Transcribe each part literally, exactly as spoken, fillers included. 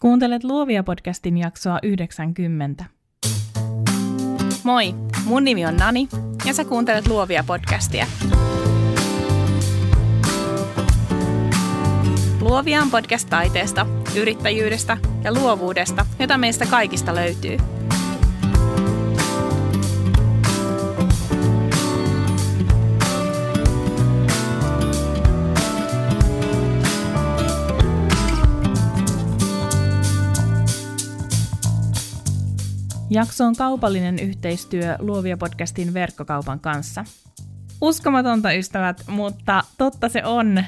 Kuuntelet Luovia Podcastin jaksoa yhdeksänkymmentä. Moi, mun nimi on Nani ja sä kuuntelet Luovia Podcastia. Luovia on podcast taiteesta, yrittäjyydestä ja luovuudesta, jota meistä kaikista löytyy. Jakso on kaupallinen yhteistyö Luovia Podcastin verkkokaupan kanssa. Uskomatonta, ystävät, mutta totta se on.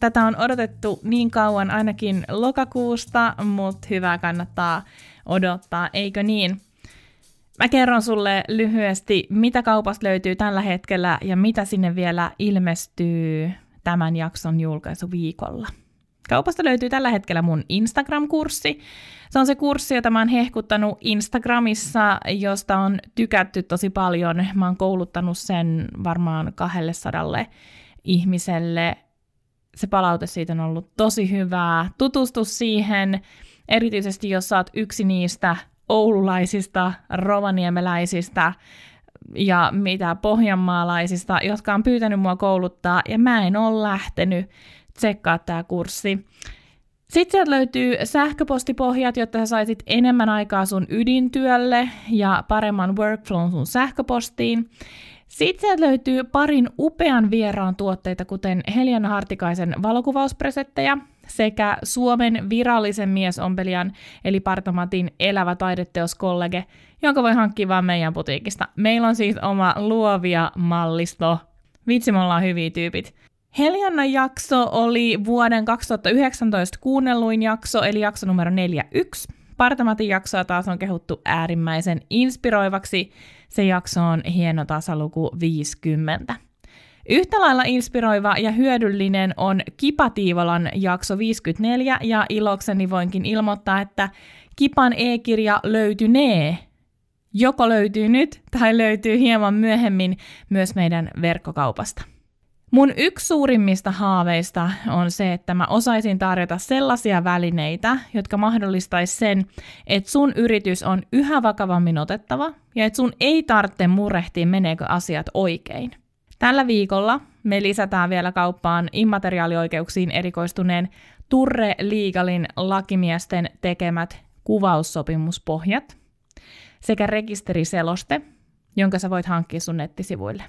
Tätä on odotettu niin kauan, ainakin lokakuusta, mutta hyvää kannattaa odottaa, eikö niin? Mä kerron sulle lyhyesti, mitä kaupasta löytyy tällä hetkellä ja mitä sinne vielä ilmestyy tämän jakson julkaisuviikolla. Kaupasta löytyy tällä hetkellä mun Instagram-kurssi. Se on se kurssi, jota mä oon hehkuttanut Instagramissa, josta on tykätty tosi paljon. Mä oon kouluttanut sen varmaan kahdelle sadalle ihmiselle. Se palaute siitä on ollut tosi hyvää. Tutustu siihen, erityisesti jos sä oot yksi niistä oululaisista, rovaniemeläisistä ja mitä pohjanmaalaisista, jotka on pyytänyt mua kouluttaa ja mä en ole lähtenyt. Tsekkaa tämä kurssi. Sitten sieltä löytyy sähköpostipohjat, jotta sä saisit enemmän aikaa sun ydintyölle ja paremman workflown sun sähköpostiin. Sitten sieltä löytyy parin upean vieraan tuotteita, kuten Heliana Hartikaisen valokuvauspresettejä sekä Suomen virallisen miesompelijan eli Partamatin elävä taideteoskollege, jonka voi hankkia vaan meidän putiikista. Meillä on siis oma Luovia-mallisto. Vitsi, me ollaan hyviä tyypit. Heliannan jakso oli vuoden kaksituhattayhdeksäntoista kuunnelluin jakso, eli jakso numero neljäkymmentäyksi. Partamatin jaksoa taas on kehuttu äärimmäisen inspiroivaksi. Se jakso on hieno tasaluku viisikymmentä. Yhtä lailla inspiroiva ja hyödyllinen on Kipa Tiivolan jakso viisikymmentäneljä, ja ilokseni voinkin ilmoittaa, että Kipan e-kirja löytynee. Joko löytyy nyt tai löytyy hieman myöhemmin myös meidän verkkokaupasta. Mun yksi suurimmista haaveista on se, että mä osaisin tarjota sellaisia välineitä, jotka mahdollistaisi sen, että sun yritys on yhä vakavammin otettava ja että sun ei tarvitse murehtia, meneekö asiat oikein. Tällä viikolla me lisätään vielä kauppaan immateriaalioikeuksiin erikoistuneen Turre Legalin lakimiesten tekemät kuvaussopimuspohjat sekä rekisteriseloste, jonka sä voit hankkia sun nettisivuille.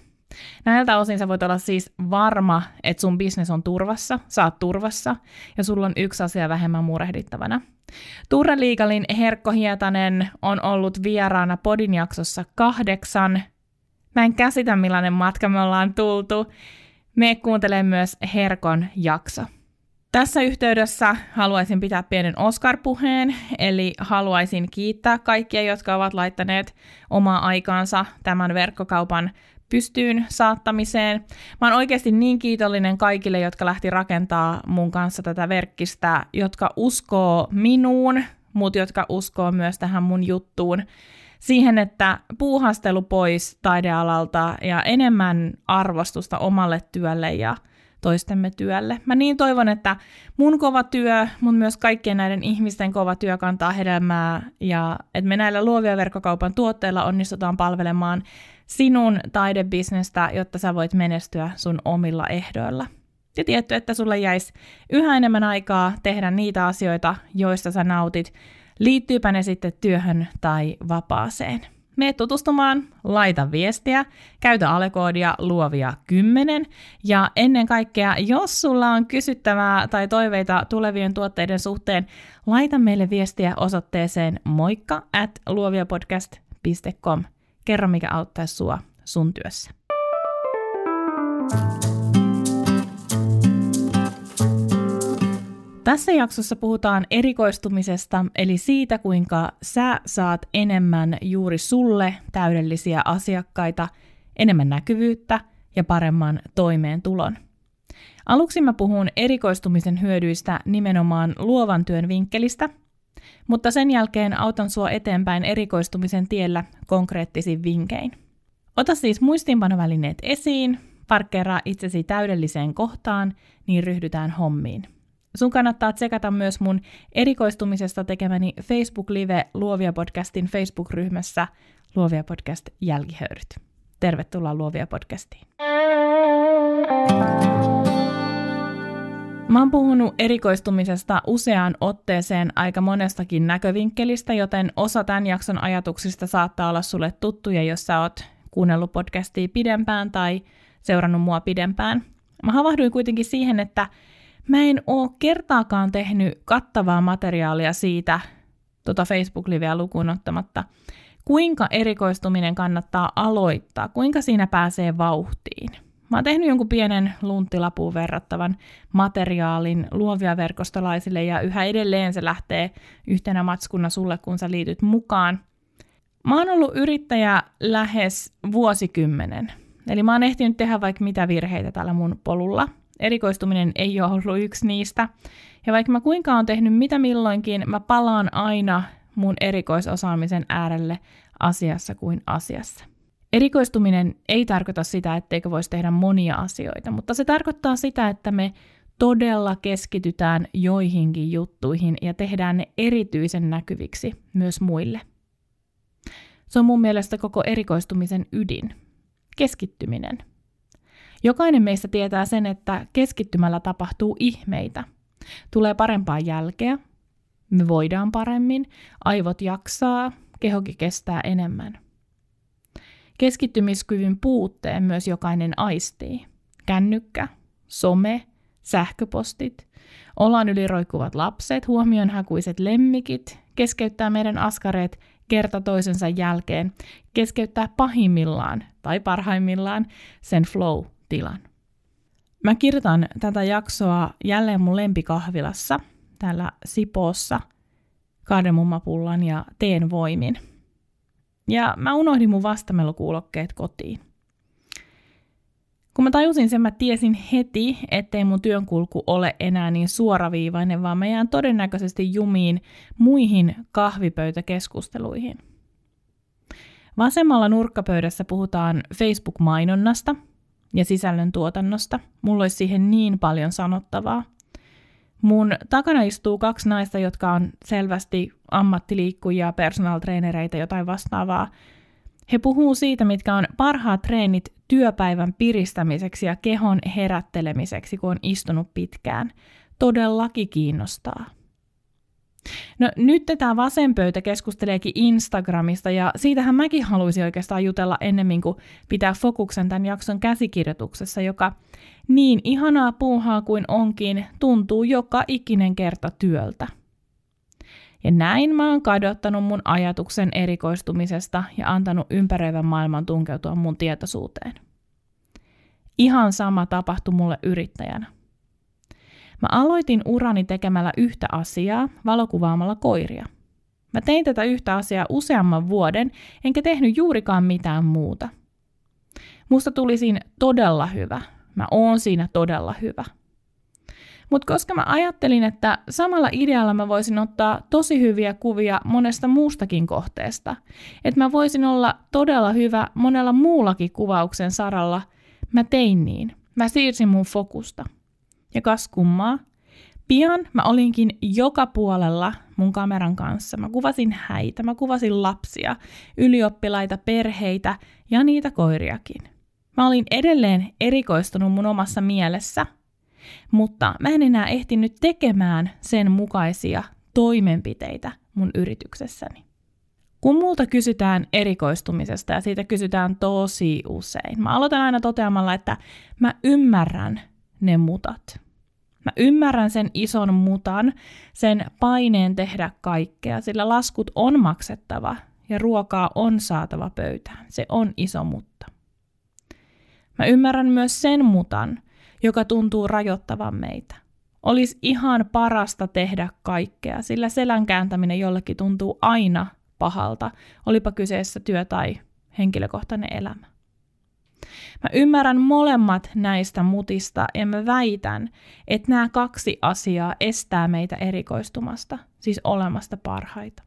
Näiltä osin sä voit olla siis varma, että sun business on turvassa, sä oot turvassa ja sulla on yksi asia vähemmän murehdittavana. Turre Legalin Herkko Hietanen on ollut vieraana podin jaksossa kahdeksan. Mä en käsitä, millainen matka me ollaan tultu. Me kuuntelee myös Herkon jakso. Tässä yhteydessä haluaisin pitää pienen Oscar-puheen, eli haluaisin kiittää kaikkia, jotka ovat laittaneet omaa aikaansa tämän verkkokaupan pystyyn saattamiseen. Mä oon oikeasti niin kiitollinen kaikille, jotka lähti rakentaa mun kanssa tätä verkkistä, jotka uskoo minuun, mut jotka uskoo myös tähän mun juttuun. Siihen, että puuhastelu pois taidealalta ja enemmän arvostusta omalle työlle ja toistemme työlle. Mä niin toivon, että mun kova työ, mun myös kaikkien näiden ihmisten kova työ kantaa hedelmää ja että me näillä Luovia verkkokaupan tuotteilla onnistutaan palvelemaan sinun taidebisnestä, jotta sä voit menestyä sun omilla ehdoilla. Ja tietty, että sulle jäisi yhä enemmän aikaa tehdä niitä asioita, joista sä nautit, liittyypä ne sitten työhön tai vapaaseen. Mene tutustumaan, laita viestiä, käytä alekoodia luovia kymmenen ja ennen kaikkea, jos sulla on kysyttävää tai toiveita tulevien tuotteiden suhteen, laita meille viestiä osoitteeseen moikka at luoviapodcast piste com. Kerro, mikä auttaa sua sun työssä. Tässä jaksossa puhutaan erikoistumisesta, eli siitä, kuinka sä saat enemmän juuri sulle täydellisiä asiakkaita, enemmän näkyvyyttä ja paremman toimeentulon. Aluksi mä puhun erikoistumisen hyödyistä nimenomaan luovan työn vinkkelistä, mutta sen jälkeen autan sua eteenpäin erikoistumisen tiellä konkreettisin vinkein. Ota siis muistiinpanovälineet esiin, parkkeeraa itsesi täydelliseen kohtaan, niin ryhdytään hommiin. Sun kannattaa tsekata myös mun erikoistumisesta tekemäni Facebook-live Luovia Podcastin Facebook-ryhmässä Luovia Podcast jälkihöyryt. Tervetuloa Luovia Podcastiin. Mä oon puhunut erikoistumisesta useaan otteeseen aika monestakin näkövinkkelistä, joten osa tämän jakson ajatuksista saattaa olla sulle tuttuja, jos sä oot kuunnellut podcastia pidempään tai seurannut mua pidempään. Mä havahduin kuitenkin siihen, että mä en oo kertaakaan tehnyt kattavaa materiaalia siitä, tuota Facebook-liveä lukuun ottamatta, kuinka erikoistuminen kannattaa aloittaa, kuinka siinä pääsee vauhtiin. Mä oon tehnyt jonkun pienen lunttilapuun verrattavan materiaalin luovia verkostolaisille ja yhä edelleen se lähtee yhtenä matskuna sulle, kun sä liityt mukaan. Mä oon ollut yrittäjä lähes vuosikymmenen, eli mä oon ehtinyt tehdä vaikka mitä virheitä tällä mun polulla. Erikoistuminen ei ole ollut yksi niistä. Ja vaikka mä kuinka oon tehnyt mitä milloinkin, mä palaan aina mun erikoisosaamisen äärelle asiassa kuin asiassa. Erikoistuminen ei tarkoita sitä, etteikö voisi tehdä monia asioita, mutta se tarkoittaa sitä, että me todella keskitytään joihinkin juttuihin ja tehdään ne erityisen näkyviksi myös muille. Se on mun mielestä koko erikoistumisen ydin, keskittyminen. Jokainen meistä tietää sen, että keskittymällä tapahtuu ihmeitä. Tulee parempaa jälkeä, me voidaan paremmin, aivot jaksaa, kehokin kestää enemmän. Keskittymiskyvyn puutteen myös jokainen aistii. Kännykkä, some, sähköpostit, ollaan yliroikkuvat lapset, huomionhakuiset lemmikit, keskeyttää meidän askareet kerta toisensa jälkeen, keskeyttää pahimmillaan tai parhaimmillaan sen flow-tilan. Mä kirjoitan tätä jaksoa jälleen mun lempikahvilassa, täällä Sipoossa, kardemummapullan ja teen voimin. Ja mä unohdin mun vastamelukuulokkeet kotiin. Kun mä tajusin sen, mä tiesin heti, ettei mun työnkulku ole enää niin suoraviivainen, vaan mä jään todennäköisesti jumiin muihin kahvipöytäkeskusteluihin. Vasemmalla nurkkapöydässä puhutaan Facebook-mainonnasta ja sisällön tuotannosta. Mulla olisi siihen niin paljon sanottavaa. Mun takana istuu kaksi naista, jotka on selvästi ammattiliikkujia, personal trainereita, jotain vastaavaa. He puhuu siitä, mitkä on parhaat treenit työpäivän piristämiseksi ja kehon herättelemiseksi, kun on istunut pitkään. Todellakin kiinnostaa. No nyt tämä vasen pöytä keskusteleekin Instagramista ja siitähän mäkin haluaisin oikeastaan jutella ennemmin kuin pitää fokuksen tämän jakson käsikirjoituksessa, joka niin ihanaa puuhaa kuin onkin tuntuu joka ikinen kerta työltä. Ja näin mä oon kadottanut mun ajatuksen erikoistumisesta ja antanut ympäröivän maailman tunkeutua mun tietoisuuteen. Ihan sama tapahtui mulle yrittäjänä. Mä aloitin urani tekemällä yhtä asiaa, valokuvaamalla koiria. Mä tein tätä yhtä asiaa useamman vuoden, enkä tehnyt juurikaan mitään muuta. Musta tuli siinä todella hyvä. Mä oon siinä todella hyvä. Mutta koska mä ajattelin, että samalla idealla mä voisin ottaa tosi hyviä kuvia monesta muustakin kohteesta, että mä voisin olla todella hyvä monella muullakin kuvauksen saralla, mä tein niin. Mä siirsin mun fokusta. Ja kas kummaa, pian mä olinkin joka puolella mun kameran kanssa. Mä kuvasin häitä, mä kuvasin lapsia, ylioppilaita, perheitä ja niitä koiriakin. Mä olin edelleen erikoistunut mun omassa mielessä, mutta mä en enää ehtinyt tekemään sen mukaisia toimenpiteitä mun yrityksessäni. Kun multa kysytään erikoistumisesta ja siitä kysytään tosi usein, mä aloitan aina toteamalla, että mä ymmärrän ne mutat. Mä ymmärrän sen ison mutan, sen paineen tehdä kaikkea, sillä laskut on maksettava ja ruokaa on saatava pöytään. Se on iso mutta. Mä ymmärrän myös sen mutan, joka tuntuu rajoittavan meitä. Olisi ihan parasta tehdä kaikkea, sillä selän kääntäminen jollekin tuntuu aina pahalta, olipa kyseessä työ tai henkilökohtainen elämä. Mä ymmärrän molemmat näistä mutista ja mä väitän, että nämä kaksi asiaa estää meitä erikoistumasta, siis olemasta parhaita.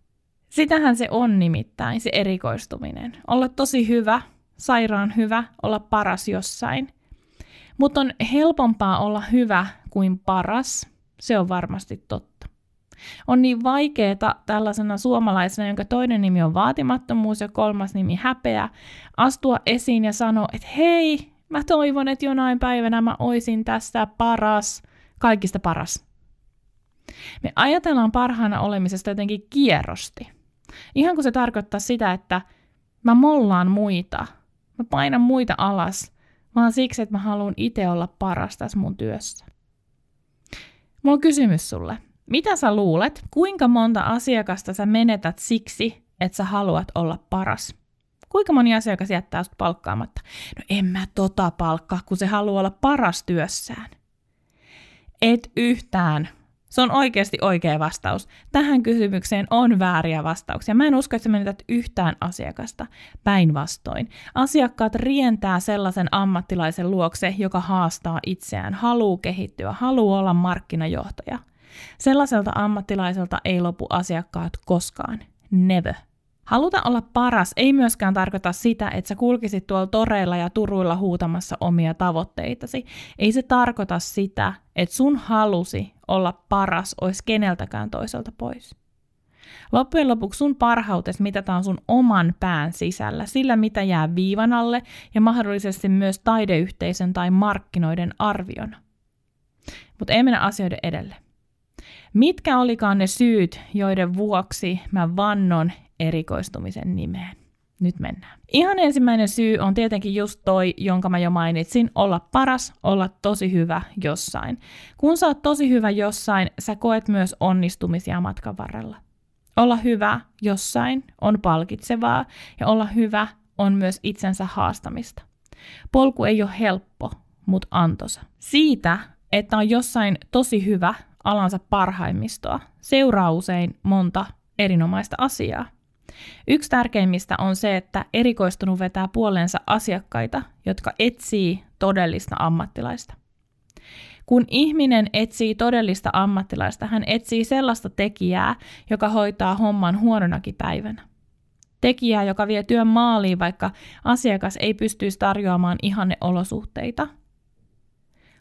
Sitähän se on nimittäin, se erikoistuminen. Olla tosi hyvä, sairaan hyvä, olla paras jossain. Mutta on helpompaa olla hyvä kuin paras, Se on varmasti totta. On niin vaikeeta tällaisena suomalaisena, jonka toinen nimi on vaatimattomuus ja kolmas nimi häpeä, astua esiin ja sanoa, että hei, mä toivon, että jonain päivänä mä oisin tästä paras, kaikista paras. Me ajatellaan parhaana olemisesta jotenkin kierrosti. Ihan kun se tarkoittaa sitä, että mä mollaan muita, mä painan muita alas, vaan siksi, että mä haluan itse olla paras tässä mun työssä. Mulla on kysymys sulle. Mitä sä luulet, kuinka monta asiakasta sä menetät siksi, että sä haluat olla paras? Kuinka moni asiakas jättää sut palkkaamatta? No en mä tota palkkaa, kun se haluaa olla paras työssään. Et yhtään. Se on oikeasti oikea vastaus. Tähän kysymykseen on vääriä vastauksia. Mä en usko, että sä menetät yhtään asiakasta. Päinvastoin. Asiakkaat rientää sellaisen ammattilaisen luokse, joka haastaa itseään, haluaa kehittyä, haluaa olla markkinajohtaja. Sellaiselta ammattilaiselta ei lopu asiakkaat koskaan. Never. Haluta olla paras ei myöskään tarkoita sitä, että sä kulkisit tuolla toreilla ja turuilla huutamassa omia tavoitteitasi. Ei se tarkoita sitä, että sun halusi olla paras olisi keneltäkään toiselta pois. Loppujen lopuksi sun parhautes mitataan sun oman pään sisällä, sillä mitä jää viivan alle ja mahdollisesti myös taideyhteisön tai markkinoiden arviona. Mutta ei mennä asioiden edelle. Mitkä olikaan ne syyt, joiden vuoksi mä vannon erikoistumisen nimeen? Nyt mennään. Ihan ensimmäinen syy on tietenkin just toi, jonka mä jo mainitsin, olla paras, olla tosi hyvä jossain. Kun sä oot tosi hyvä jossain, sä koet myös onnistumisia matkan varrella. Olla hyvä jossain on palkitsevaa ja olla hyvä on myös itsensä haastamista. Polku ei ole helppo, mutta antoisa. Siitä, että on jossain tosi hyvä, alansa parhaimmistoa, seuraa usein monta erinomaista asiaa. Yksi tärkeimmistä on se, että erikoistunut vetää puoleensa asiakkaita, jotka etsii todellista ammattilaista. Kun ihminen etsii todellista ammattilaista, hän etsii sellaista tekijää, joka hoitaa homman huononakin päivänä. Tekijää, joka vie työn maaliin, vaikka asiakas ei pystyisi tarjoamaan ihanneolosuhteita.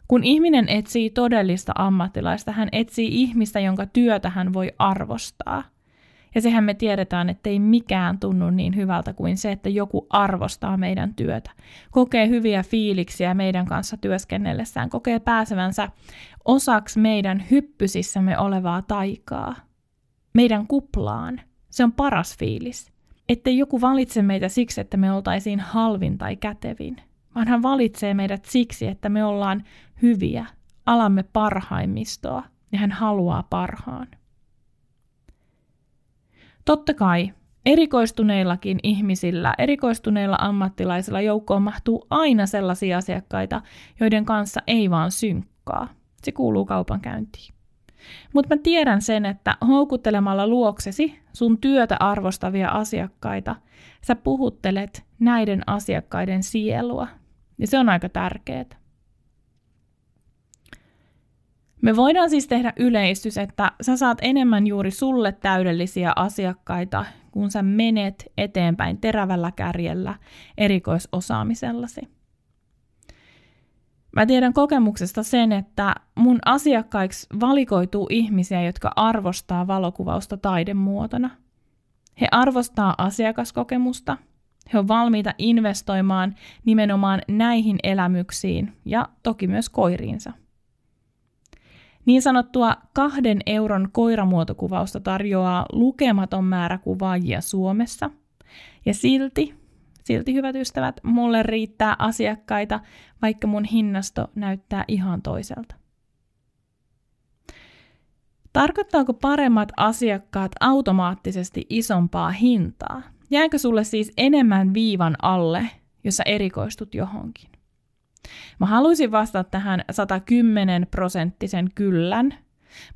Kun ihminen etsii todellista ammattilaista, hän etsii ihmistä, jonka työtä hän voi arvostaa. Ja sehän me tiedetään, ettei mikään tunnu niin hyvältä kuin se, että joku arvostaa meidän työtä. Kokee hyviä fiiliksiä meidän kanssa työskennellessään, kokee pääsevänsä osaksi meidän hyppysissämme olevaa taikaa. Meidän kuplaan. Se on paras fiilis. Ettei joku valitse meitä siksi, että me oltaisiin halvin tai kätevin. Vaan hän valitsee meidät siksi, että me ollaan hyviä, alamme parhaimmistoa ja hän haluaa parhaan. Totta kai erikoistuneillakin ihmisillä, erikoistuneilla ammattilaisilla joukkoon mahtuu aina sellaisia asiakkaita, joiden kanssa ei vaan synkkaa. Se kuuluu kaupankäyntiin. Mutta mä tiedän sen, että houkuttelemalla luoksesi sun työtä arvostavia asiakkaita, sä puhuttelet näiden asiakkaiden sielua. Ja se on aika tärkeää. Me voidaan siis tehdä yleistys, että sä saat enemmän juuri sulle täydellisiä asiakkaita, kun sä menet eteenpäin terävällä kärjellä erikoisosaamisellasi. Mä tiedän kokemuksesta sen, että mun asiakkaiksi valikoituu ihmisiä, jotka arvostaa valokuvausta taidemuotona. He arvostaa asiakaskokemusta, he on valmiita investoimaan nimenomaan näihin elämyksiin ja toki myös koiriinsa. Niin sanottua kahden euron koiramuotokuvausta tarjoaa lukematon määrä kuvaajia Suomessa ja silti Silti, hyvät ystävät, mulle riittää asiakkaita, vaikka mun hinnasto näyttää ihan toiselta. Tarkoittaako paremmat asiakkaat automaattisesti isompaa hintaa? Jääkö sulle siis enemmän viivan alle, jos sä erikoistut johonkin? Mä haluaisin vastata tähän sata kymmenen prosenttisen kyllän.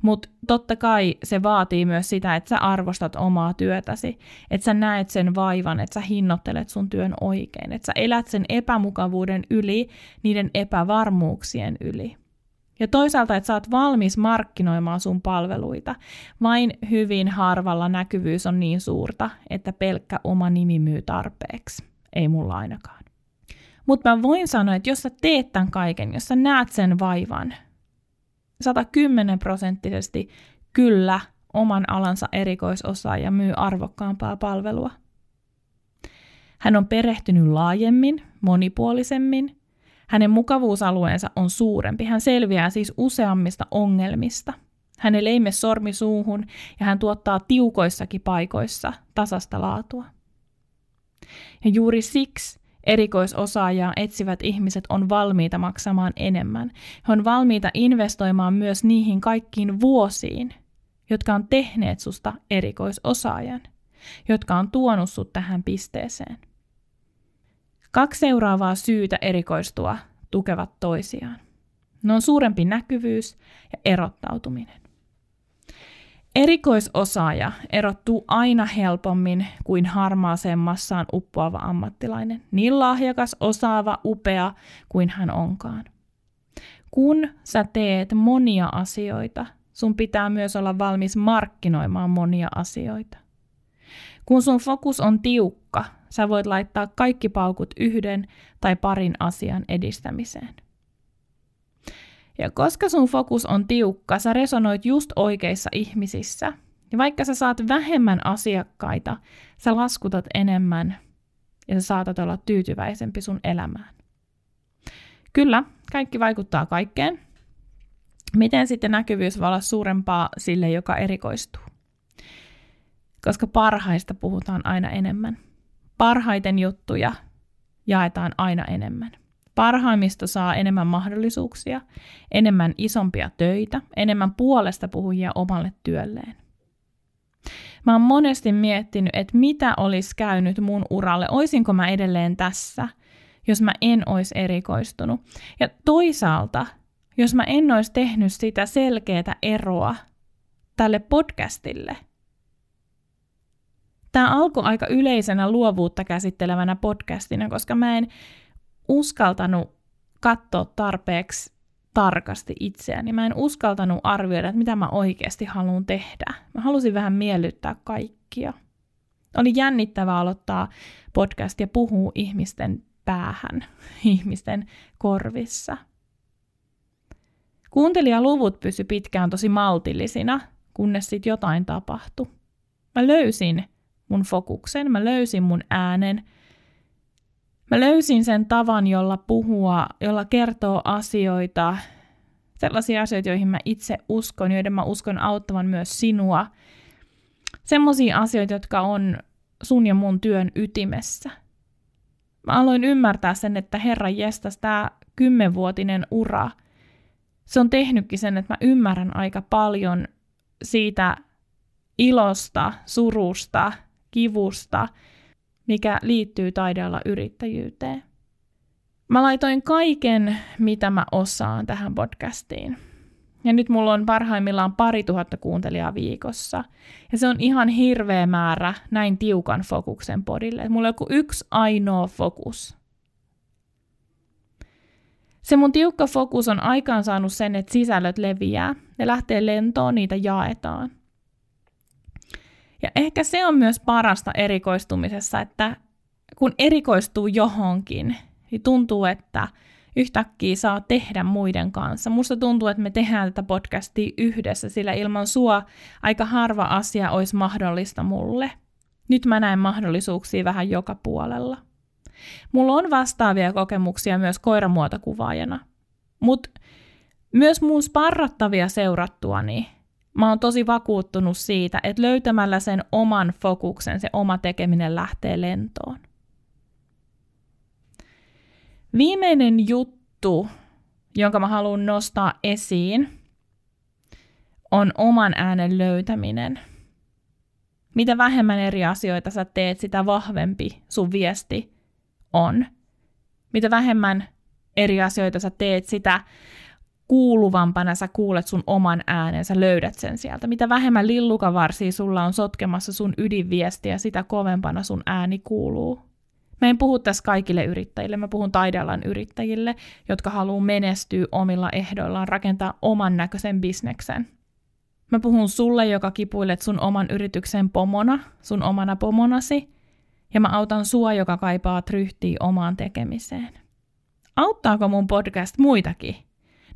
Mutta totta kai se vaatii myös sitä, että sä arvostat omaa työtäsi, että sä näet sen vaivan, että sä hinnoittelet sun työn oikein, että sä elät sen epämukavuuden yli, niiden epävarmuuksien yli. Ja toisaalta, että sä oot valmis markkinoimaan sun palveluita. Vain hyvin harvalla näkyvyys on niin suurta, että pelkkä oma nimi myy tarpeeksi. Ei mulla ainakaan. Mutta mä voin sanoa, että jos sä teet tämän kaiken, jos sä näet sen vaivan, sata kymmenen prosenttisesti kyllä oman alansa erikoisosaa ja myy arvokkaampaa palvelua. Hän on perehtynyt laajemmin, monipuolisemmin. Hänen mukavuusalueensa on suurempi. Hän selviää siis useammista ongelmista. Hänellä ei mene sormi suuhun ja hän tuottaa tiukoissakin paikoissa tasasta laatua. Ja juuri siksi erikoisosaajaa etsivät ihmiset on valmiita maksamaan enemmän. He on valmiita investoimaan myös niihin kaikkiin vuosiin, jotka on tehneet susta erikoisosaajan, jotka on tuonut sut tähän pisteeseen. Kaksi seuraavaa syytä erikoistua tukevat toisiaan. Ne on suurempi näkyvyys ja erottautuminen. Erikoisosaaja erottuu aina helpommin kuin harmaaseen massaan uppoava ammattilainen, niin lahjakas, osaava, upea kuin hän onkaan. Kun sä teet monia asioita, sun pitää myös olla valmis markkinoimaan monia asioita. Kun sun fokus on tiukka, sä voit laittaa kaikki paukut yhden tai parin asian edistämiseen. Ja koska sun fokus on tiukka, sä resonoit just oikeissa ihmisissä. Ja vaikka sä saat vähemmän asiakkaita, sä laskutat enemmän ja sä saatat olla tyytyväisempi sun elämään. Kyllä, kaikki vaikuttaa kaikkeen. Miten sitten näkyvyys voi olla suurempaa sille, joka erikoistuu? Koska parhaista puhutaan aina enemmän. Parhaiten juttuja jaetaan aina enemmän. Parhaimmista saa enemmän mahdollisuuksia, enemmän isompia töitä, enemmän puolesta puhujia omalle työlleen. Mä oon monesti miettinyt, että mitä olisi käynyt mun uralle, oisinko mä edelleen tässä, jos mä en olisi erikoistunut. Ja toisaalta, jos mä en olisi tehnyt sitä selkeää eroa tälle podcastille. Tämä alkoi aika yleisenä luovuutta käsittelevänä podcastina, koska mä en uskaltanut katsoa tarpeeksi tarkasti itseäni. Mä en uskaltanut arvioida, että mitä mä oikeasti haluan tehdä. Mä halusin vähän miellyttää kaikkia. Oli jännittävää aloittaa podcast ja puhua ihmisten päähän, ihmisten korvissa. Kuuntelijaluvut pysy pitkään tosi maltillisina, kunnes sitten jotain tapahtui. Mä löysin mun fokuksen, mä löysin mun äänen. Mä löysin sen tavan, jolla puhua, jolla kertoo asioita, sellaisia asioita, joihin mä itse uskon, joiden mä uskon auttavan myös sinua. Semmoisia asioita, jotka on sun ja mun työn ytimessä. Mä aloin ymmärtää sen, että herran jestas, tää kymmenvuotinen ura, se on tehnytkin sen, että mä ymmärrän aika paljon siitä ilosta, surusta, kivusta, mikä liittyy taidealan yrittäjyyteen. Mä laitoin kaiken, mitä mä osaan tähän podcastiin. Ja nyt mulla on parhaimmillaan pari tuhatta kuuntelijaa viikossa. Ja se on ihan hirveä määrä näin tiukan fokuksen podille. Mulla on joku yksi ainoa fokus. Se mun tiukka fokus on aikaansaanut sen, että sisällöt leviää. Ne lähtee lentoon, niitä jaetaan. Ja ehkä se on myös parasta erikoistumisessa, että kun erikoistuu johonkin, niin tuntuu, että yhtäkkiä saa tehdä muiden kanssa. Musta tuntuu, että me tehdään tätä podcastia yhdessä, sillä ilman sua aika harva asia olisi mahdollista mulle. Nyt mä näen mahdollisuuksia vähän joka puolella. Mulla on vastaavia kokemuksia myös koiramuotokuvaajana, mutta myös mun sparrattavia seurattuani. Mä oon tosi vakuuttunut siitä, että löytämällä sen oman fokuksen, se oma tekeminen lähtee lentoon. Viimeinen juttu, jonka mä haluan nostaa esiin, on oman äänen löytäminen. Mitä vähemmän eri asioita sä teet, sitä vahvempi sun viesti on. Mitä vähemmän eri asioita sä teet, sitä kuuluvampana sä kuulet sun oman äänen, sä löydät sen sieltä. Mitä vähemmän lillukavarsia sulla on sotkemassa sun ydinviestiä, sitä kovempana sun ääni kuuluu. Mä en puhu tässä kaikille yrittäjille, mä puhun taidealan yrittäjille, jotka haluaa menestyä omilla ehdoillaan, rakentaa oman näköisen bisneksen. Mä puhun sulle, joka kipuilet sun oman yrityksen pomona, sun omana pomonasi, ja mä autan sua, joka kaipaa ryhtiä omaan tekemiseen. Auttaako mun podcast muitakin?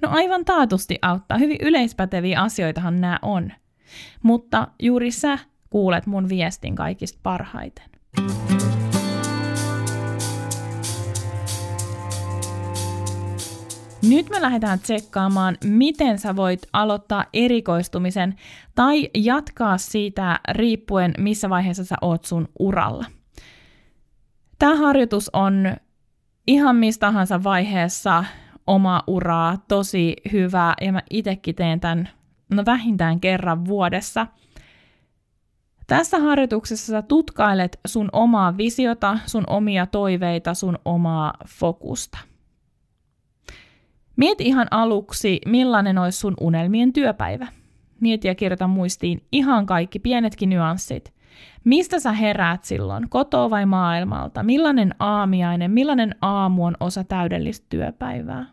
No aivan taatusti auttaa. Hyvin yleispäteviä asioitahan nämä on. Mutta juuri sä kuulet mun viestin kaikista parhaiten. Nyt me lähdetään tsekkaamaan, miten sä voit aloittaa erikoistumisen tai jatkaa siitä riippuen, missä vaiheessa sä oot sun uralla. Tämä harjoitus on ihan mistä tahansa vaiheessa omaa uraa tosi hyvä, ja mä itsekin teen tämän no vähintään kerran vuodessa. Tässä harjoituksessa sä tutkailet sun omaa visiota, sun omia toiveita, sun omaa fokusta. Mieti ihan aluksi, millainen olisi sun unelmien työpäivä. Mieti ja kirjoita muistiin ihan kaikki pienetkin nyanssit. Mistä sä heräät silloin, kotoa vai maailmalta? Millainen aamiainen, millainen aamu on osa täydellistä työpäivää?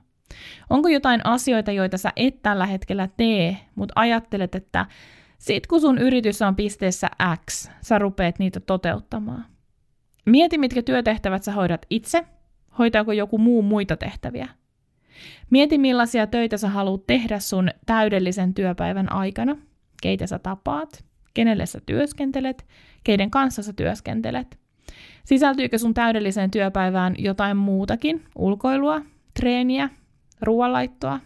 Onko jotain asioita, joita sä et tällä hetkellä tee, mutta ajattelet, että sit kun sun yritys on pisteessä X, sä rupeat niitä toteuttamaan. Mieti, mitkä työtehtävät sä hoidat itse, hoitaako joku muu muita tehtäviä. Mieti, millaisia töitä sä haluat tehdä sun täydellisen työpäivän aikana, keitä sä tapaat, kenelle sä työskentelet, keiden kanssa sä työskentelet. Sisältyykö sun täydelliseen työpäivään jotain muutakin, ulkoilua, treeniä, ruoanlaittoa?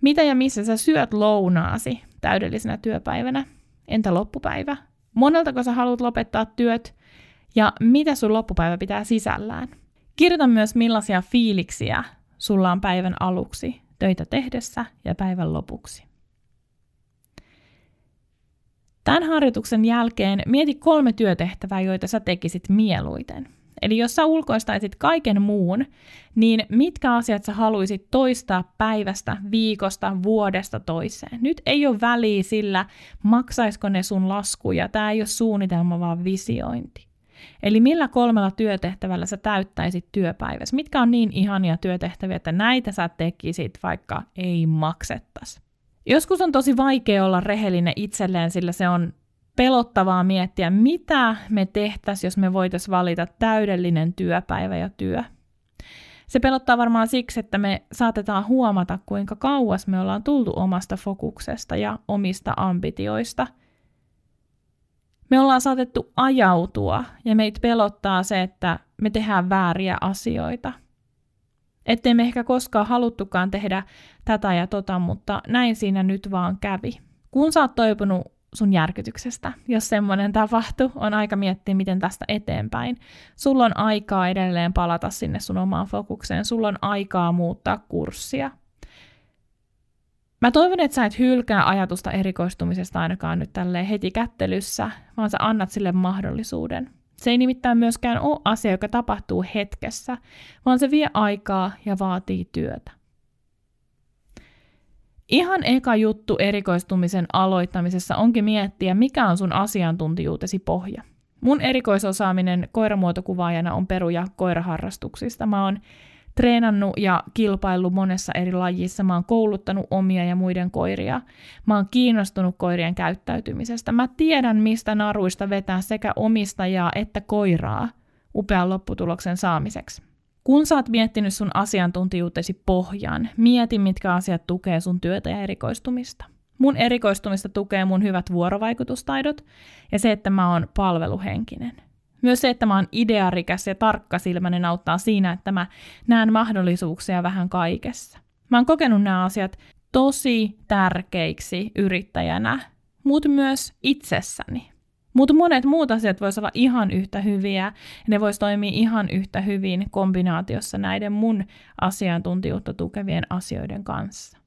Mitä ja missä sä syöt lounaasi täydellisenä työpäivänä? Entä loppupäivä? Moneltako sä haluat lopettaa työt ja mitä sun loppupäivä pitää sisällään? Kirjoita myös, millaisia fiiliksiä sulla on päivän aluksi, töitä tehdessä ja päivän lopuksi. Tämän harjoituksen jälkeen mieti kolme työtehtävää, joita sä tekisit mieluiten. Eli jos sä ulkoistaisit kaiken muun, niin mitkä asiat sä haluisit toistaa päivästä, viikosta, vuodesta toiseen? Nyt ei ole väliä sillä, maksaisiko ne sun laskuja. Tämä ei ole suunnitelma, vaan visiointi. Eli millä kolmella työtehtävällä sä täyttäisit työpäivässä? Mitkä on niin ihania työtehtäviä, että näitä sä tekisit, vaikka ei maksettaisi? Joskus on tosi vaikea olla rehellinen itselleen, sillä se on pelottavaa miettiä, mitä me tehtäisiin, jos me voitaisiin valita täydellinen työpäivä ja työ. Se pelottaa varmaan siksi, että me saatetaan huomata, kuinka kauas me ollaan tultu omasta fokuksesta ja omista ambitioista. Me ollaan saatettu ajautua ja meitä pelottaa se, että me tehdään vääriä asioita. Ettei me ehkä koskaan haluttukaan tehdä tätä ja tota, mutta näin siinä nyt vaan kävi. Kun sä oot toipunut sun järkytyksestä, jos semmoinen tapahtui, on aika miettiä, miten tästä eteenpäin. Sulla on aikaa edelleen palata sinne sun omaan fokukseen. Sulla on aikaa muuttaa kurssia. Mä toivon, että sä et hylkää ajatusta erikoistumisesta ainakaan nyt tälleen heti kättelyssä, vaan sä annat sille mahdollisuuden. Se ei nimittäin myöskään ole asia, joka tapahtuu hetkessä, vaan se vie aikaa ja vaatii työtä. Ihan eka juttu erikoistumisen aloittamisessa onkin miettiä, mikä on sun asiantuntijuutesi pohja. Mun erikoisosaaminen koiramuotokuvaajana on peruja koiraharrastuksista. Mä oon treenannut ja kilpaillut monessa eri lajissa. Mä oon kouluttanut omia ja muiden koiria. Mä oon kiinnostunut koirien käyttäytymisestä. Mä tiedän, mistä naruista vetää sekä omistajaa että koiraa upean lopputuloksen saamiseksi. Kun sä oot miettinyt sun asiantuntijuutesi pohjan, mieti, mitkä asiat tukee sun työtä ja erikoistumista. Mun erikoistumista tukee mun hyvät vuorovaikutustaidot ja se, että mä oon palveluhenkinen. Myös se, että mä oon idearikas ja tarkkasilmäinen, auttaa siinä, että mä näen mahdollisuuksia vähän kaikessa. Mä oon kokenut nämä asiat tosi tärkeiksi yrittäjänä, mutta myös itsessäni. Mutta monet muut asiat vois olla ihan yhtä hyviä, ja ne vois toimia ihan yhtä hyvin kombinaatiossa näiden mun asiantuntijuutta tukevien asioiden kanssa.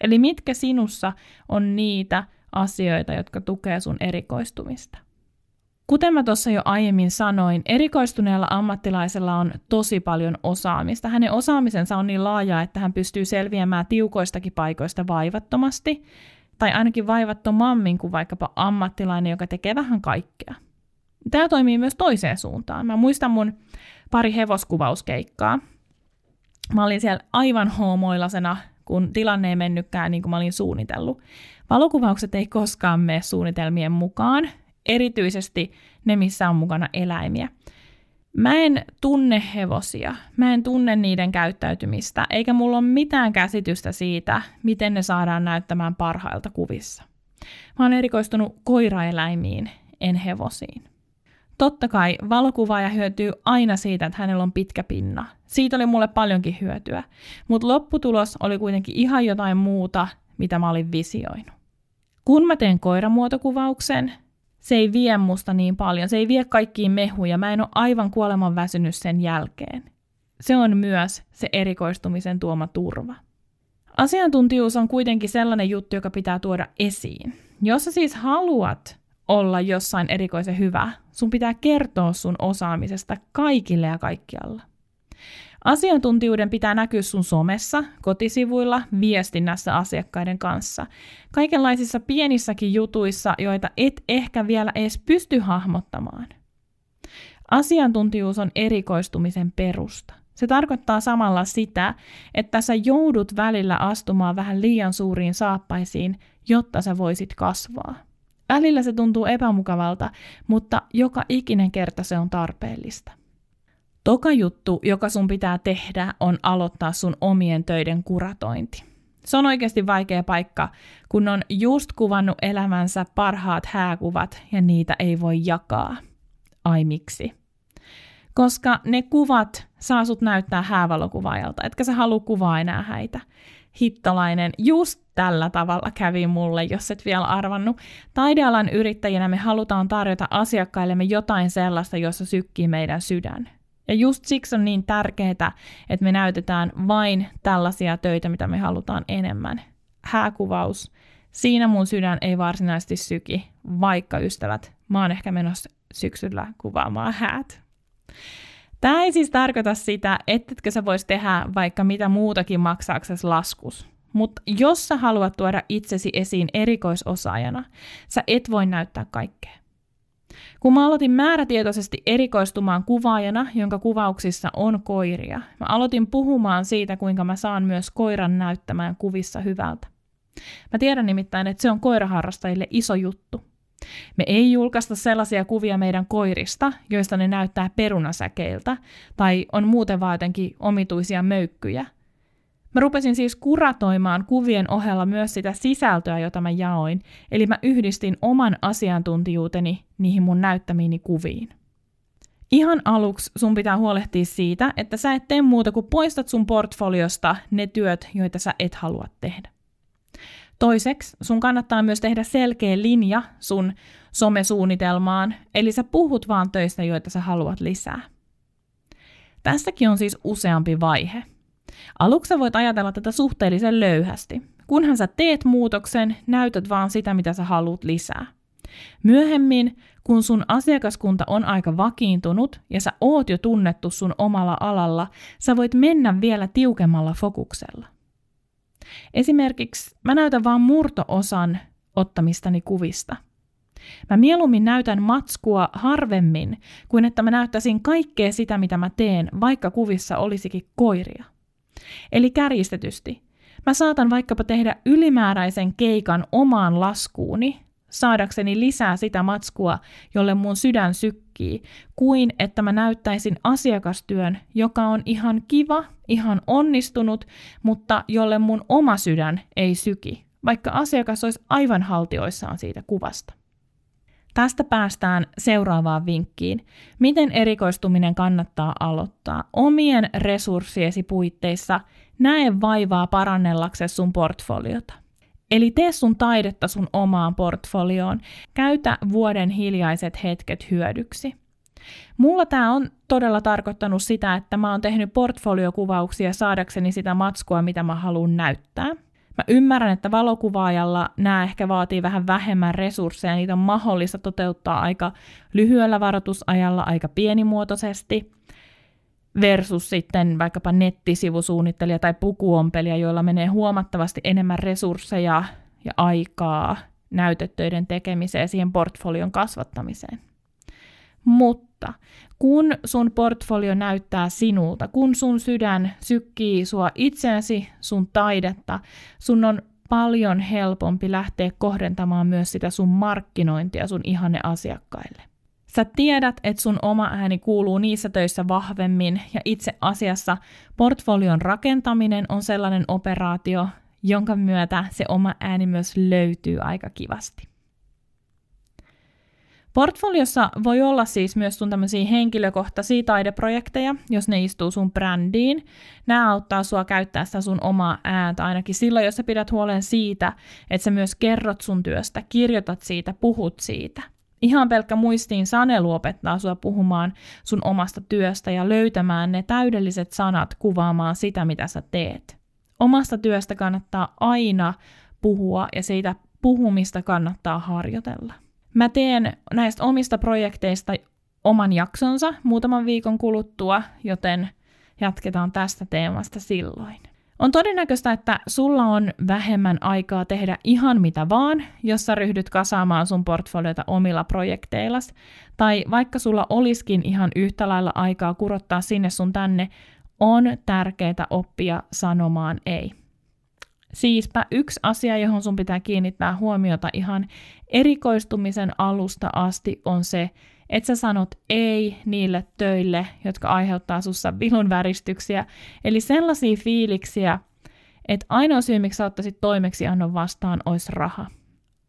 Eli mitkä sinussa on niitä asioita, jotka tukee sun erikoistumista? Kuten mä tuossa jo aiemmin sanoin, erikoistuneella ammattilaisella on tosi paljon osaamista. Hänen osaamisensa on niin laajaa, että hän pystyy selviämään tiukoistakin paikoista vaivattomasti, tai ainakin vaivattomammin kuin vaikkapa ammattilainen, joka tekee vähän kaikkea. Tämä toimii myös toiseen suuntaan. Mä muistan mun pari hevoskuvauskeikkaa. Mä olin siellä aivan hoomoilasena, kun tilanne ei mennytkään niin kuin mä olin suunnitellut. Valokuvaukset ei koskaan mene suunnitelmien mukaan. Erityisesti ne, missä on mukana eläimiä. Mä en tunne hevosia, mä en tunne niiden käyttäytymistä, eikä mulla ole mitään käsitystä siitä, miten ne saadaan näyttämään parhailta kuvissa. Mä oon erikoistunut koiraeläimiin, en hevosiin. Totta kai valokuvaaja hyötyy aina siitä, että hänellä on pitkä pinna. Siitä oli mulle paljonkin hyötyä, mutta lopputulos oli kuitenkin ihan jotain muuta, mitä mä olin visioinut. Kun mä teen koiramuotokuvauksen, se ei vie musta niin paljon, se ei vie kaikkiin mehuja, mä en ole aivan kuoleman väsynyt sen jälkeen. Se on myös se erikoistumisen tuoma turva. Asiantuntijuus on kuitenkin sellainen juttu, joka pitää tuoda esiin. Jos sä siis haluat olla jossain erikoisen hyvä, sun pitää kertoa sun osaamisesta kaikille ja kaikkialla. Asiantuntijuuden pitää näkyä sun somessa, kotisivuilla, viestinnässä asiakkaiden kanssa. Kaikenlaisissa pienissäkin jutuissa, joita et ehkä vielä edes pysty hahmottamaan. Asiantuntijuus on erikoistumisen perusta. Se tarkoittaa samalla sitä, että sä joudut välillä astumaan vähän liian suuriin saappaisiin, jotta sä voisit kasvaa. Välillä se tuntuu epämukavalta, mutta joka ikinen kerta se on tarpeellista. Toka juttu, joka sun pitää tehdä, on aloittaa sun omien töiden kuratointi. Se on oikeasti vaikea paikka, kun on just kuvannut elämänsä parhaat hääkuvat ja niitä ei voi jakaa. Ai miksi? Koska ne kuvat saa sut näyttää häävalokuvaajalta, etkä sä halua kuvaa enää häitä. Hittalainen, just tällä tavalla kävi mulle, jos et vielä arvannut. Taidealan yrittäjinä me halutaan tarjota asiakkaillemme jotain sellaista, jossa sykkii meidän sydän. Ja just siksi on niin tärkeää, että me näytetään vain tällaisia töitä, mitä me halutaan enemmän. Hääkuvaus. Siinä mun sydän ei varsinaisesti syki, vaikka ystävät, mä oon ehkä menossa syksyllä kuvaamaan häät. Tämä ei siis tarkoita sitä, ettetkö sä vois tehdä vaikka mitä muutakin maksaaksesi laskus. Mutta jos sä haluat tuoda itsesi esiin erikoisosaajana, sä et voi näyttää kaikkea. Kun mä aloitin määrätietoisesti erikoistumaan kuvaajana, jonka kuvauksissa on koiria, mä aloitin puhumaan siitä, kuinka mä saan myös koiran näyttämään kuvissa hyvältä. Mä tiedän nimittäin, että se on koiraharrastajille iso juttu. Me ei julkaista sellaisia kuvia meidän koirista, joista ne näyttää perunasäkeiltä tai on muuten vaan jotenkin omituisia möykkyjä. Mä rupesin siis kuratoimaan kuvien ohella myös sitä sisältöä, jota mä jaoin, eli mä yhdistin oman asiantuntijuuteni niihin mun näyttämiini kuviin. Ihan aluksi sun pitää huolehtia siitä, että sä et tee muuta kuin poistat sun portfoliosta ne työt, joita sä et halua tehdä. Toiseksi sun kannattaa myös tehdä selkeä linja sun somesuunnitelmaan, eli sä puhut vaan töistä, joita sä haluat lisää. Tässäkin on siis useampi vaihe. Aluksi sä voit ajatella tätä suhteellisen löyhästi. Kunhan sä teet muutoksen, näytät vaan sitä, mitä sä haluat lisää. Myöhemmin, kun sun asiakaskunta on aika vakiintunut ja sä oot jo tunnettu sun omalla alalla, sä voit mennä vielä tiukemmalla fokuksella. Esimerkiksi mä näytän vaan murto-osan ottamistani kuvista. Mä mieluummin näytän matskua harvemmin kuin että mä näyttäisin kaikkea sitä, mitä mä teen, vaikka kuvissa olisikin koiria. Eli kärjistetysti, mä saatan vaikkapa tehdä ylimääräisen keikan omaan laskuuni, saadakseni lisää sitä matskua, jolle mun sydän sykkii, kuin että mä näyttäisin asiakastyön, joka on ihan kiva, ihan onnistunut, mutta jolle mun oma sydän ei syki, vaikka asiakas olisi aivan haltioissaan siitä kuvasta. Tästä päästään seuraavaan vinkkiin. Miten erikoistuminen kannattaa aloittaa? Omien resurssiesi puitteissa näe vaivaa parannellaksesi sun portfoliota. Eli tee sun taidetta sun omaan portfolioon. Käytä vuoden hiljaiset hetket hyödyksi. Mulla tää on todella tarkoittanut sitä, että mä oon tehnyt portfoliokuvauksia saadakseni sitä matskua, mitä mä haluan näyttää. Mä ymmärrän, että valokuvaajalla nämä ehkä vaatii vähän vähemmän resursseja, niitä on mahdollista toteuttaa aika lyhyellä varoitusajalla, aika pienimuotoisesti, versus sitten vaikkapa nettisivusuunnittelija tai pukuompelija, joilla menee huomattavasti enemmän resursseja ja aikaa näytetöiden tekemiseen ja siihen portfolion kasvattamiseen. Mutta kun sun portfolio näyttää sinulta, kun sun sydän sykkii sua itseäsi, sun taidetta, sun on paljon helpompi lähteä kohdentamaan myös sitä sun markkinointia sun ihanne asiakkaille. Sä tiedät, että sun oma ääni kuuluu niissä töissä vahvemmin, ja itse asiassa portfolion rakentaminen on sellainen operaatio, jonka myötä se oma ääni myös löytyy aika kivasti. Portfoliossa voi olla siis myös sun tämmöisiä henkilökohtaisia taideprojekteja, jos ne istuu sun brändiin. Nämä auttaa sua käyttää sitä sun omaa ääntä ainakin silloin, jos sä pidät huolen siitä, että sä myös kerrot sun työstä, kirjoitat siitä, puhut siitä. Ihan pelkkä muistiin sanelu opettaa sua puhumaan sun omasta työstä ja löytämään ne täydelliset sanat kuvaamaan sitä, mitä sä teet. Omasta työstä kannattaa aina puhua ja siitä puhumista kannattaa harjoitella. Mä teen näistä omista projekteista oman jaksonsa muutaman viikon kuluttua, joten jatketaan tästä teemasta silloin. On todennäköistä, että sulla on vähemmän aikaa tehdä ihan mitä vaan, jos sä ryhdyt kasaamaan sun portfoliota omilla projekteillasi, tai vaikka sulla olisikin ihan yhtä lailla aikaa kurottaa sinne sun tänne, on tärkeää oppia sanomaan ei. Siispä yksi asia, johon sun pitää kiinnittää huomiota ihan erikoistumisen alusta asti, on se, että sä sanot ei niille töille, jotka aiheuttaa sussa vilun väristyksiä. Eli sellaisia fiiliksiä, että ainoa syy, miksi sä ottaisit toimeksiannon vastaan, olisi raha.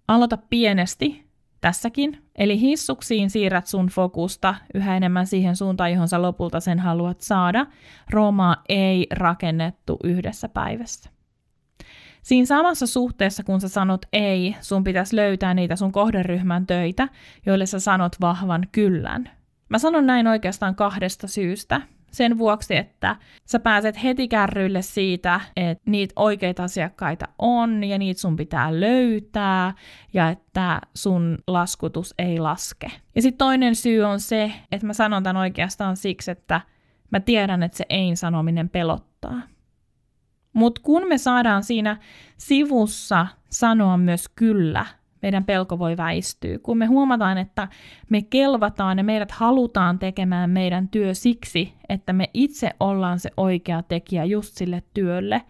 Aloita pienesti tässäkin. Eli hissuksiin siirrät sun fokusta yhä enemmän siihen suuntaan, johon sä lopulta sen haluat saada. Roomaa ei rakennettu yhdessä päivässä. Siinä samassa suhteessa, kun sä sanot ei, sun pitäisi löytää niitä sun kohderyhmän töitä, joille sä sanot vahvan kyllän. Mä sanon näin oikeastaan kahdesta syystä. Sen vuoksi, että sä pääset heti kärryille siitä, että niitä oikeita asiakkaita on ja niitä sun pitää löytää ja että sun laskutus ei laske. Ja sit toinen syy on se, että mä sanon tämän oikeastaan siksi, että mä tiedän, että se ei-sanominen pelottaa. Mutta kun me saadaan siinä sivussa sanoa myös kyllä, meidän pelko voi väistyä. Kun me huomataan, että me kelvataan ja meidät halutaan tekemään meidän työ siksi, että me itse ollaan se oikea tekijä just sille työlle,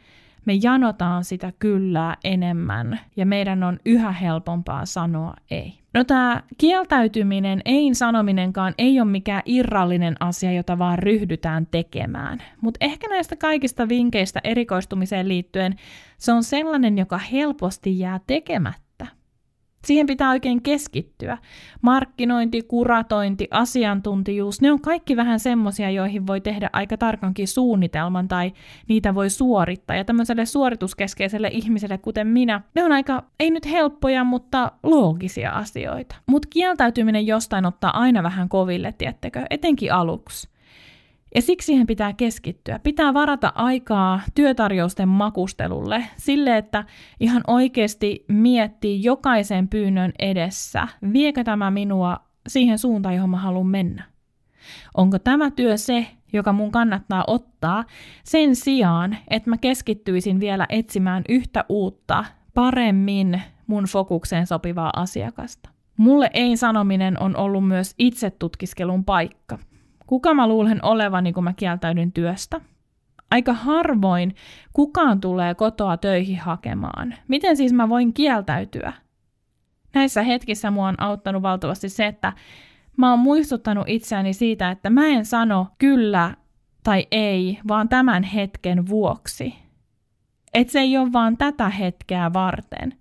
me janotaan sitä kyllää enemmän ja meidän on yhä helpompaa sanoa ei. No tämä kieltäytyminen, ei-sanominenkaan ei ole mikään irrallinen asia, jota vaan ryhdytään tekemään. Mutta ehkä näistä kaikista vinkkeistä erikoistumiseen liittyen se on sellainen, joka helposti jää tekemättä. Siihen pitää oikein keskittyä. Markkinointi, kuratointi, asiantuntijuus, ne on kaikki vähän semmoisia, joihin voi tehdä aika tarkankin suunnitelman tai niitä voi suorittaa. Ja tämmöiselle suorituskeskeiselle ihmiselle, kuten minä, ne on aika, ei nyt helppoja, mutta loogisia asioita. Mutta kieltäytyminen jostain ottaa aina vähän koville, tiettekö, etenkin aluksi. Ja siksi siihen pitää keskittyä. Pitää varata aikaa työtarjousten makustelulle, sille, että ihan oikeasti miettii jokaisen pyynnön edessä, viekö tämä minua siihen suuntaan, johon mä haluan mennä. Onko tämä työ se, joka mun kannattaa ottaa, sen sijaan, että mä keskittyisin vielä etsimään yhtä uutta, paremmin mun fokukseen sopivaa asiakasta. Mulle ei-sanominen on ollut myös itsetutkiskelun paikka. Kuka mä luulen olevani, kun mä kieltäydyn työstä? Aika harvoin kukaan tulee kotoa töihin hakemaan. Miten siis mä voin kieltäytyä? Näissä hetkissä mua on auttanut valtavasti se, että mä oon muistuttanut itseäni siitä, että mä en sano kyllä tai ei, vaan tämän hetken vuoksi. Et se ei ole vaan tätä hetkeä varten,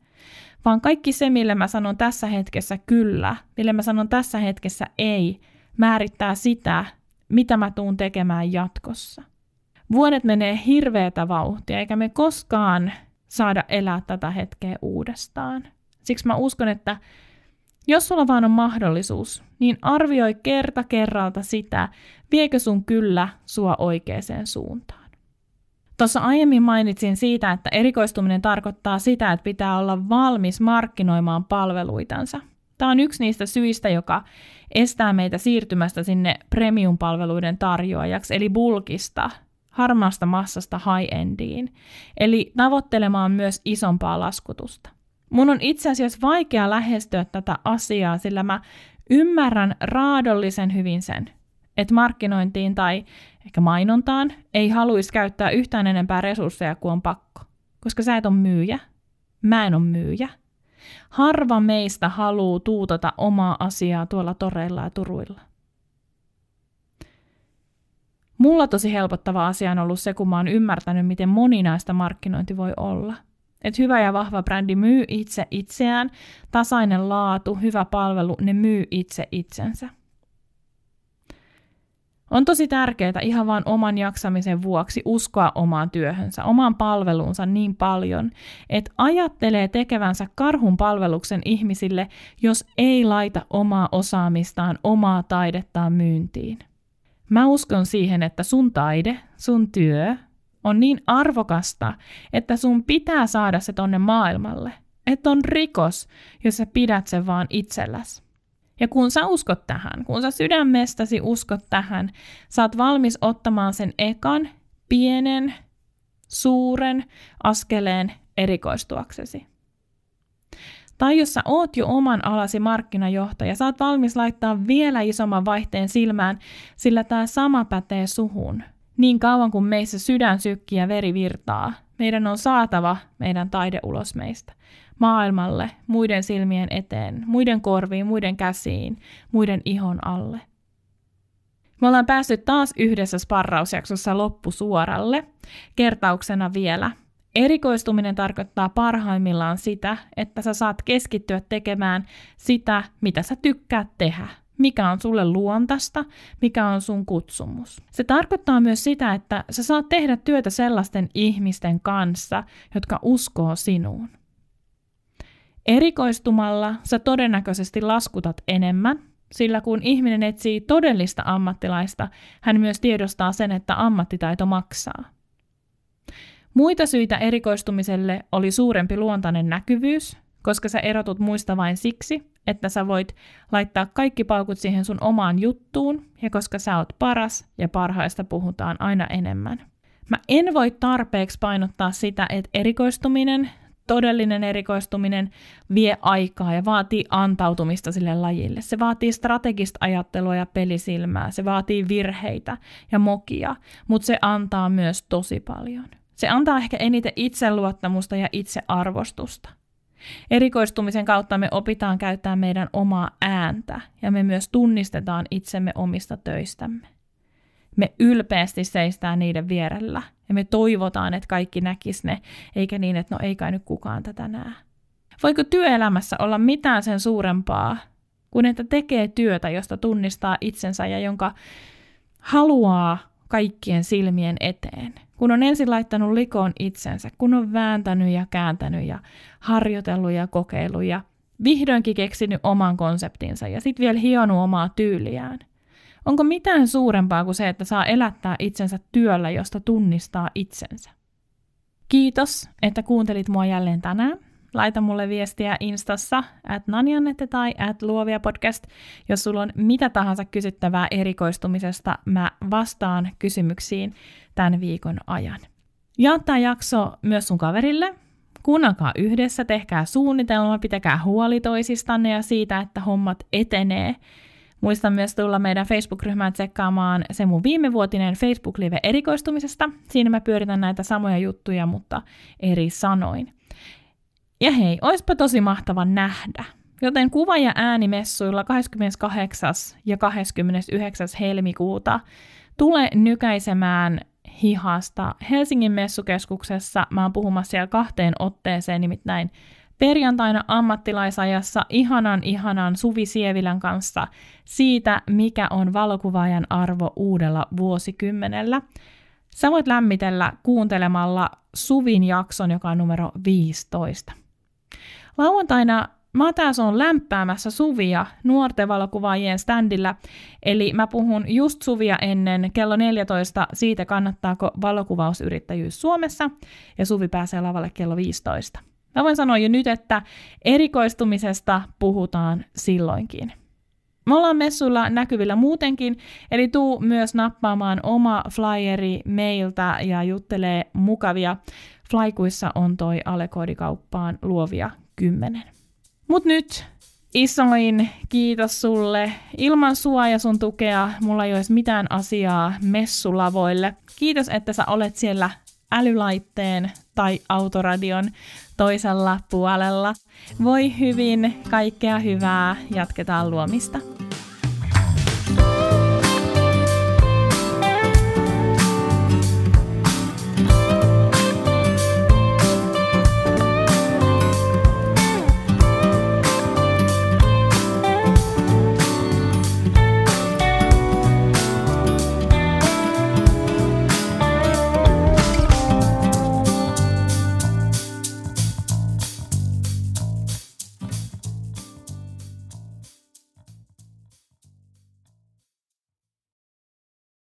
vaan kaikki se, mille mä sanon tässä hetkessä kyllä, mille mä sanon tässä hetkessä ei, määrittää sitä, mitä mä tuun tekemään jatkossa. Vuodet menee hirveätä vauhtia, eikä me koskaan saada elää tätä hetkeä uudestaan. Siksi mä uskon, että jos sulla vaan on mahdollisuus, niin arvioi kerta kerralta sitä, viekö sun kyllä sua oikeaan suuntaan. Tuossa aiemmin mainitsin siitä, että erikoistuminen tarkoittaa sitä, että pitää olla valmis markkinoimaan palveluitansa. Tämä on yksi niistä syistä, joka estää meitä siirtymästä sinne premium-palveluiden tarjoajaksi, eli bulkista, harmaasta massasta high-endiin, eli tavoittelemaan myös isompaa laskutusta. Mun on itse asiassa vaikea lähestyä tätä asiaa, sillä mä ymmärrän raadollisen hyvin sen, että markkinointiin tai ehkä mainontaan ei haluaisi käyttää yhtään enempää resursseja kuin on pakko, koska sä et ole myyjä, mä en ole myyjä. Harva meistä haluu tuutata omaa asiaa tuolla toreilla ja turuilla. Mulla tosi helpottava asia on ollut se, kun mä oon ymmärtänyt, miten moninaista markkinointi voi olla. Että hyvä ja vahva brändi myy itse itseään, tasainen laatu, hyvä palvelu, ne myy itse itsensä. On tosi tärkeää ihan vaan oman jaksamisen vuoksi uskoa omaan työhönsä, omaan palveluunsa niin paljon, että ajattelee tekevänsä karhun palveluksen ihmisille, jos ei laita omaa osaamistaan, omaa taidettaan myyntiin. Mä uskon siihen, että sun taide, sun työ on niin arvokasta, että sun pitää saada se tonne maailmalle. Että on rikos, jos sä pidät sen vaan itselläs. Ja kun sä uskot tähän, kun sä sydämestäsi uskot tähän, sä oot valmis ottamaan sen ekan, pienen, suuren askeleen erikoistuaksesi. Tai jos sä oot jo oman alasi markkinajohtaja, sä oot valmis laittaa vielä isomman vaihteen silmään, sillä tää sama pätee suhun. Niin kauan kuin meissä sydän sykkii ja veri virtaa, meidän on saatava meidän taide ulos meistä. Maailmalle, muiden silmien eteen, muiden korviin, muiden käsiin, muiden ihon alle. Me ollaan päästy taas yhdessä sparrausjaksossa loppusuoralle. Kertauksena vielä. Erikoistuminen tarkoittaa parhaimmillaan sitä, että sä saat keskittyä tekemään sitä, mitä sä tykkäät tehdä. Mikä on sulle luontaista, mikä on sun kutsumus. Se tarkoittaa myös sitä, että sä saat tehdä työtä sellaisten ihmisten kanssa, jotka uskoo sinuun. Erikoistumalla sä todennäköisesti laskutat enemmän, sillä kun ihminen etsii todellista ammattilaista, hän myös tiedostaa sen, että ammattitaito maksaa. Muita syitä erikoistumiselle oli suurempi luontainen näkyvyys, koska sä erotut muista vain siksi, että sä voit laittaa kaikki paukut siihen sun omaan juttuun, ja koska sä oot paras ja parhaista puhutaan aina enemmän. Mä en voi tarpeeksi painottaa sitä, että erikoistuminen, todellinen erikoistuminen vie aikaa ja vaatii antautumista sille lajille. Se vaatii strategista ajattelua ja pelisilmää, se vaatii virheitä ja mokia, mutta se antaa myös tosi paljon. Se antaa ehkä eniten itseluottamusta ja itsearvostusta. Erikoistumisen kautta me opitaan käyttää meidän omaa ääntä ja me myös tunnistetaan itsemme omista töistämme. Me ylpeästi seistään niiden vierellä ja me toivotaan, että kaikki näkis ne, eikä niin, että no ei kai nyt kukaan tätä näe. Voiko työelämässä olla mitään sen suurempaa kuin että tekee työtä, josta tunnistaa itsensä ja jonka haluaa kaikkien silmien eteen? Kun on ensin laittanut likoon itsensä, kun on vääntänyt ja kääntänyt ja harjoitellut ja kokeillut ja vihdoinkin keksinyt oman konseptinsa ja sitten vielä hionut omaa tyyliään. Onko mitään suurempaa kuin se, että saa elättää itsensä työllä, josta tunnistaa itsensä? Kiitos, että kuuntelit mua jälleen tänään. Laita mulle viestiä Instassa, at naniannette tai at luovia podcast. Jos sulla on mitä tahansa kysyttävää erikoistumisesta, mä vastaan kysymyksiin tämän viikon ajan. Jaa tämä jakso myös sun kaverille. Kuunnelkaa yhdessä, tehkää suunnitelma, pitäkää huoli toisistanne ja siitä, että hommat etenee. Muista myös tulla meidän Facebook-ryhmään tsekkaamaan se mun viimevuotinen Facebook-live erikoistumisesta. Siinä mä pyöritän näitä samoja juttuja, mutta eri sanoin. Ja hei, oispa tosi mahtava nähdä. Joten kuva- ja äänimessuilla kahdeskymmeneskahdeksas ja kahdeskymmenesyhdeksäs helmikuuta tule nykäisemään hihasta Helsingin messukeskuksessa. Mä oon puhumassa siellä kahteen otteeseen, nimittäin perjantaina ammattilaisajassa ihanan ihanan Suvi Sievilän kanssa siitä, mikä on valokuvaajan arvo uudella vuosikymmenellä. Sä voit lämmitellä kuuntelemalla Suvin jakson, joka on numero viisitoista. Lauantaina mä taas oon lämpäämässä Suvia nuorten valokuvaajien standilla, eli mä puhun just Suvia ennen kello neljätoista siitä, kannattaako valokuvausyrittäjyys Suomessa, ja Suvi pääsee lavalle kello viisitoista. Mä voin sanoa jo nyt, että erikoistumisesta puhutaan silloinkin. Me ollaan messuilla näkyvillä muutenkin, eli tuu myös nappaamaan oma flyeri meiltä ja juttelee mukavia. Flykuissa on toi alekoodikauppaan luovia kymmenen. Mut nyt isoin kiitos sulle. Ilman sua ja sun tukea mulla ei olisi mitään asiaa messulavoille. Kiitos, että sä olet siellä älylaitteen tai Autoradion toisella puolella. Voi hyvin, kaikkea hyvää, jatketaan luomista.